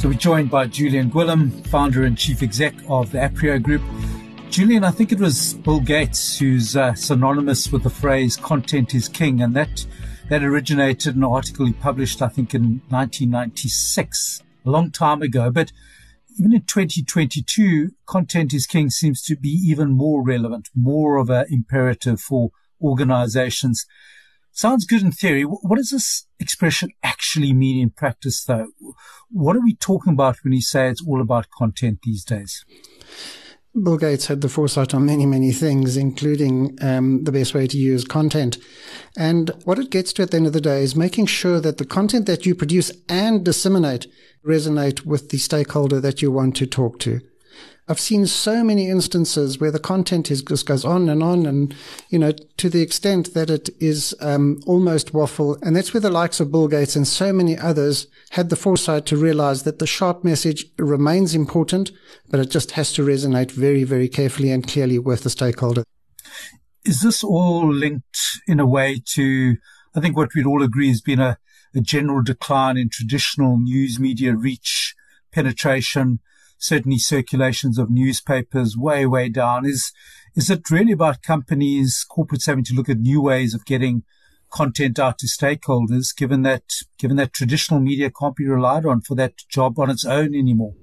So we're joined by Julian Gwilliam, founder and chief exec of the Aprio Group. Julian, I think it was Bill Gates who's synonymous with the phrase "content is king," and that originated in an article he published, I think, in 1996, a long time ago. But even in 2022, content is king seems to be even more relevant, more of an imperative for organizations. Sounds good in theory. What does this expression actually mean in practice, though? What are we talking about when you say it's all about content these days? Bill Gates had the foresight on many, many things, including the best way to use content. And what it gets to at the end of the day is making sure that the content that you produce and disseminate resonate with the stakeholder that you want to talk to. I've seen so many instances where the content just goes on and, you know, to the extent that it is almost waffle. And that's where the likes of Bill Gates and so many others had the foresight to realize that the sharp message remains important, but it just has to resonate very, very carefully and clearly with the stakeholder. Is this all linked in a way to, I think what we'd all agree has been a general decline in traditional news media reach, penetration, certainly circulations of newspapers way, way down. Is it really about companies, corporates having to look at new ways of getting content out to stakeholders, given that traditional media can't be relied on for that job on its own anymore?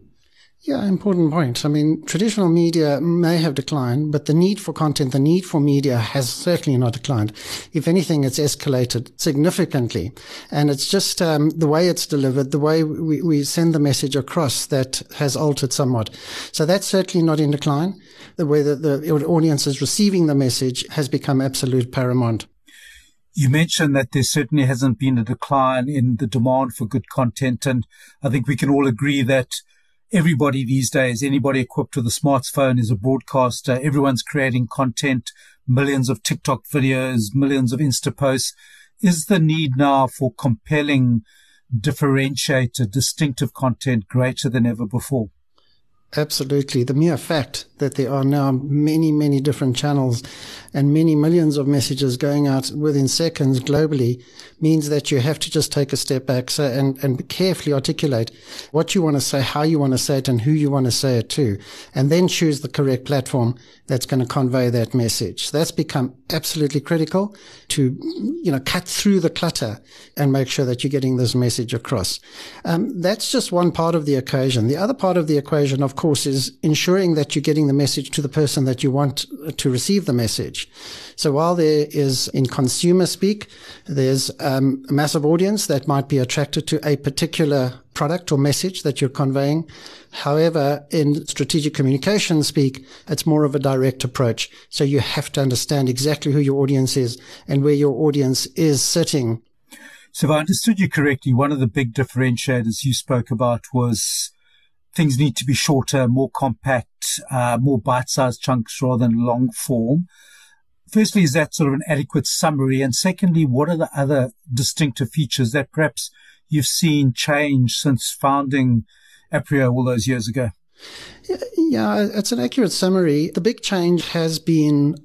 Yeah, important point. I mean, traditional media may have declined, but the need for content, the need for media has certainly not declined. If anything, it's escalated significantly. And it's just the way it's delivered, the way we send the message across that has altered somewhat. So that's certainly not in decline. The way that the audience is receiving the message has become absolute paramount. You mentioned that there certainly hasn't been a decline in the demand for good content. And I think we can all agree that everybody these days, anybody equipped with a smartphone is a broadcaster. Everyone's creating content, millions of TikTok videos, millions of Insta posts. Is the need now for compelling, differentiated, distinctive content greater than ever before? Absolutely. The mere fact that there are now many, many different channels and many millions of messages going out within seconds globally means that you have to just take a step back and carefully articulate what you want to say, how you want to say it, and who you want to say it to, and then choose the correct platform that's going to convey that message. That's become absolutely critical to, you know, cut through the clutter and make sure that you're getting this message across. That's just one part of the equation. The other part of the equation, of course, is ensuring that you're getting the message to the person that you want to receive the message. So while there is, in consumer speak, there's a massive audience that might be attracted to a particular product or message that you're conveying. However, in strategic communication speak, it's more of a direct approach. So you have to understand exactly who your audience is and where your audience is sitting. So if I understood you correctly, one of the big differentiators you spoke about was things need to be shorter, more compact, more bite-sized chunks rather than long form. Firstly, is that sort of an adequate summary? And secondly, what are the other distinctive features that perhaps you've seen change since founding Aprio all those years ago? Yeah, it's an accurate summary. The big change has been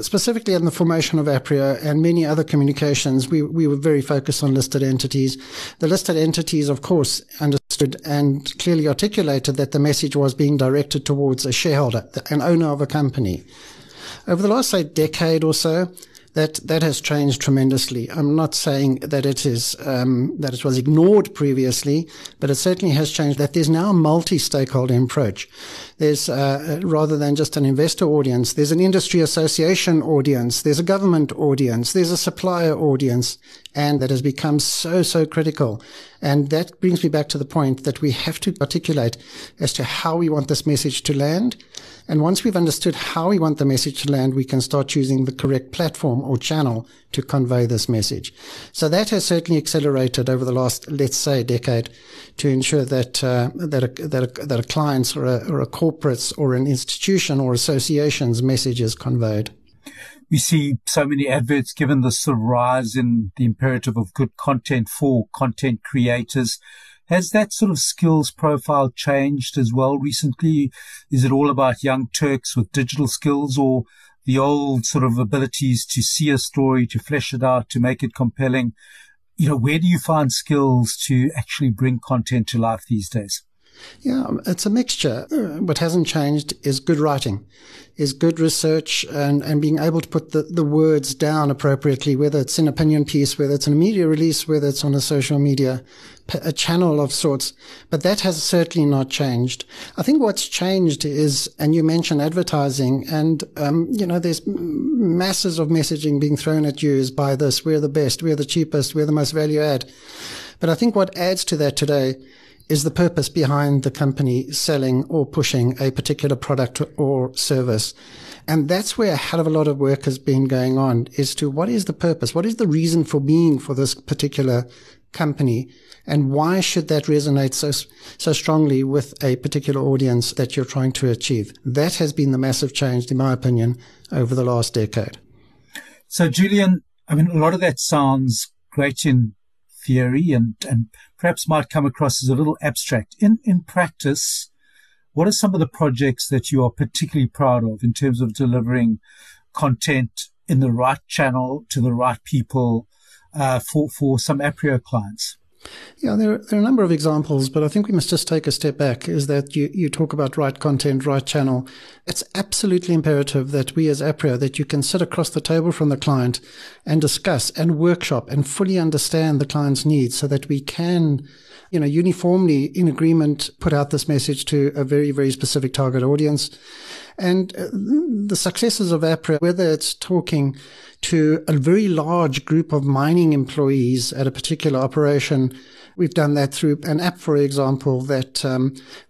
specifically in the formation of Aprio and many other communications. We were very focused on listed entities. The listed entities, of course, understood and clearly articulated that the message was being directed towards a shareholder, an owner of a company. Over the last, say, decade or so, that has changed tremendously. I'm not saying that it is that it was ignored previously, but it certainly has changed. That there's now a multi-stakeholder approach. There's rather than just an investor audience, there's an industry association audience, there's a government audience, there's a supplier audience, and that has become so critical. And that brings me back to the point that we have to articulate as to how we want this message to land. And once we've understood how we want the message to land, we can start choosing the correct platform or channel to convey this message. So that has certainly accelerated over the last, let's say, decade to ensure that that a client's or a corporate's or an institution or association's message is conveyed. We see so many adverts given the sort of rise in the imperative of good content for content creators. Has that sort of skills profile changed as well recently? Is it all about young Turks with digital skills, or the old sort of abilities to see a story, to flesh it out, to make it compelling? you know, where do you find skills to actually bring content to life these days? Yeah, it's a mixture. What hasn't changed is good writing, is good research and being able to put the words down appropriately, whether it's an opinion piece, whether it's a media release, whether it's on a social media, a channel of sorts. But that has certainly not changed. I think what's changed is, and you mentioned advertising, and you know, there's masses of messaging being thrown at you is buy this, we're the best, we're the cheapest, we're the most value add. But I think what adds to that today is the purpose behind the company selling or pushing a particular product or service. And that's where a hell of a lot of work has been going on, is to what is the purpose? What is the reason for being for this particular company? And why should that resonate so strongly with a particular audience that you're trying to achieve? That has been the massive change, in my opinion, over the last decade. So, Julian, I mean, a lot of that sounds great in theory and perhaps might come across as a little abstract. In practice, what are some of the projects that you are particularly proud of in terms of delivering content in the right channel to the right people for some Aprio clients? Yeah, there are a number of examples, but I think we must just take a step back, is that you talk about right content, right channel. It's absolutely imperative that we as Aprio, that you can sit across the table from the client and discuss and workshop and fully understand the client's needs so that we can, you know, uniformly in agreement put out this message to a very, very specific target audience. And the successes of Aprio, whether it's talking to a very large group of mining employees at a particular operation, we've done that through an app, for example, that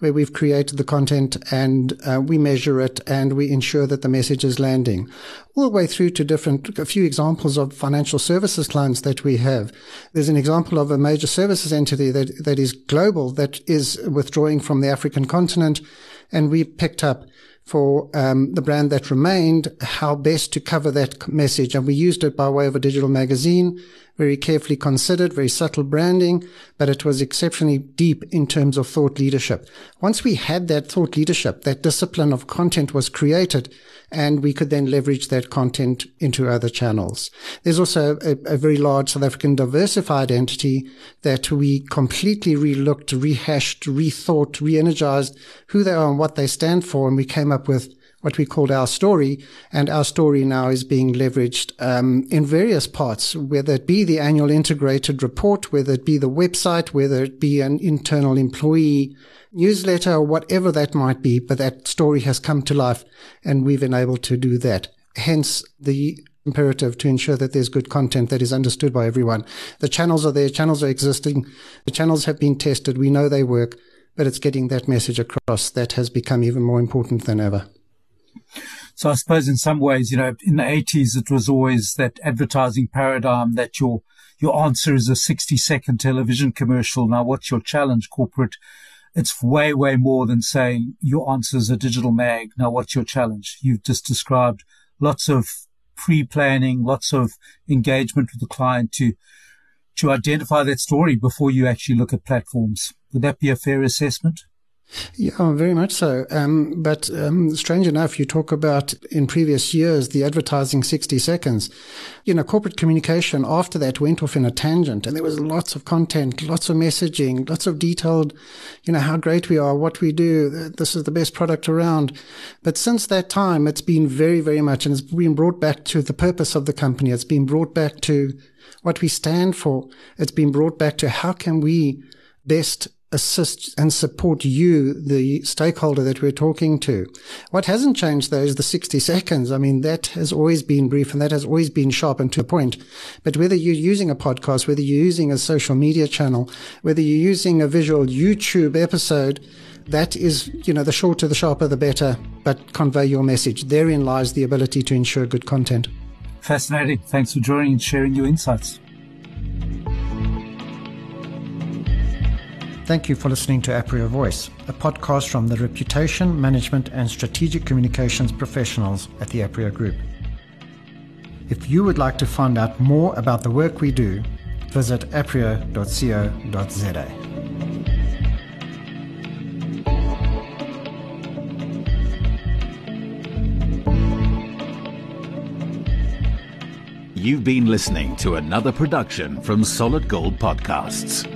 where we've created the content and we measure it and we ensure that the message is landing. All the way through to a few examples of financial services clients that we have. There's an example of a major services entity that is global, that is withdrawing from the African continent, and we picked up for the brand that remained, how best to cover that message. And we used it by way of a digital magazine, very carefully considered, very subtle branding, but it was exceptionally deep in terms of thought leadership. Once we had that thought leadership, that discipline of content was created, and we could then leverage that content into other channels. There's also a very large South African diversified entity that we completely relooked, rehashed, rethought, re-energized who they are and what they stand for, and we came up with what we called Our Story, and Our Story now is being leveraged in various parts, whether it be the annual integrated report, whether it be the website, whether it be an internal employee newsletter, or whatever that might be, but that story has come to life and we've enabled to do that. Hence the imperative to ensure that there's good content that is understood by everyone. The channels are there, channels are existing, the channels have been tested, we know they work, but it's getting that message across that has become even more important than ever. So I suppose in some ways, you know, in the 80s, it was always that advertising paradigm that your answer is a 60-second television commercial. Now, what's your challenge, corporate? It's way, way more than saying your answer is a digital mag. Now, what's your challenge? You've just described lots of pre-planning, lots of engagement with the client to identify that story before you actually look at platforms. Would that be a fair assessment? Yeah, very much so. But strange enough, you talk about in previous years, the advertising 60 seconds. You know, corporate communication after that went off in a tangent, and there was lots of content, lots of messaging, lots of detailed, you know, how great we are, what we do, this is the best product around. But since that time, it's been very, very much, and it's been brought back to the purpose of the company. It's been brought back to what we stand for. It's been brought back to how can we best assist and support you, the stakeholder that we're talking to. What hasn't changed, though, is the 60 seconds. I mean, that has always been brief and that has always been sharp and to the point. But whether you're using a podcast, whether you're using a social media channel, whether you're using a visual YouTube episode, that is, you know, the shorter, the sharper, the better, but convey your message. Therein lies the ability to ensure good content. Fascinating. Thanks for joining and sharing your insights. Thank you for listening to Aprio Voice, a podcast from the reputation, management, and strategic communications professionals at the Aprio Group. If you would like to find out more about the work we do, visit aprio.co.za. You've been listening to another production from Solid Gold Podcasts.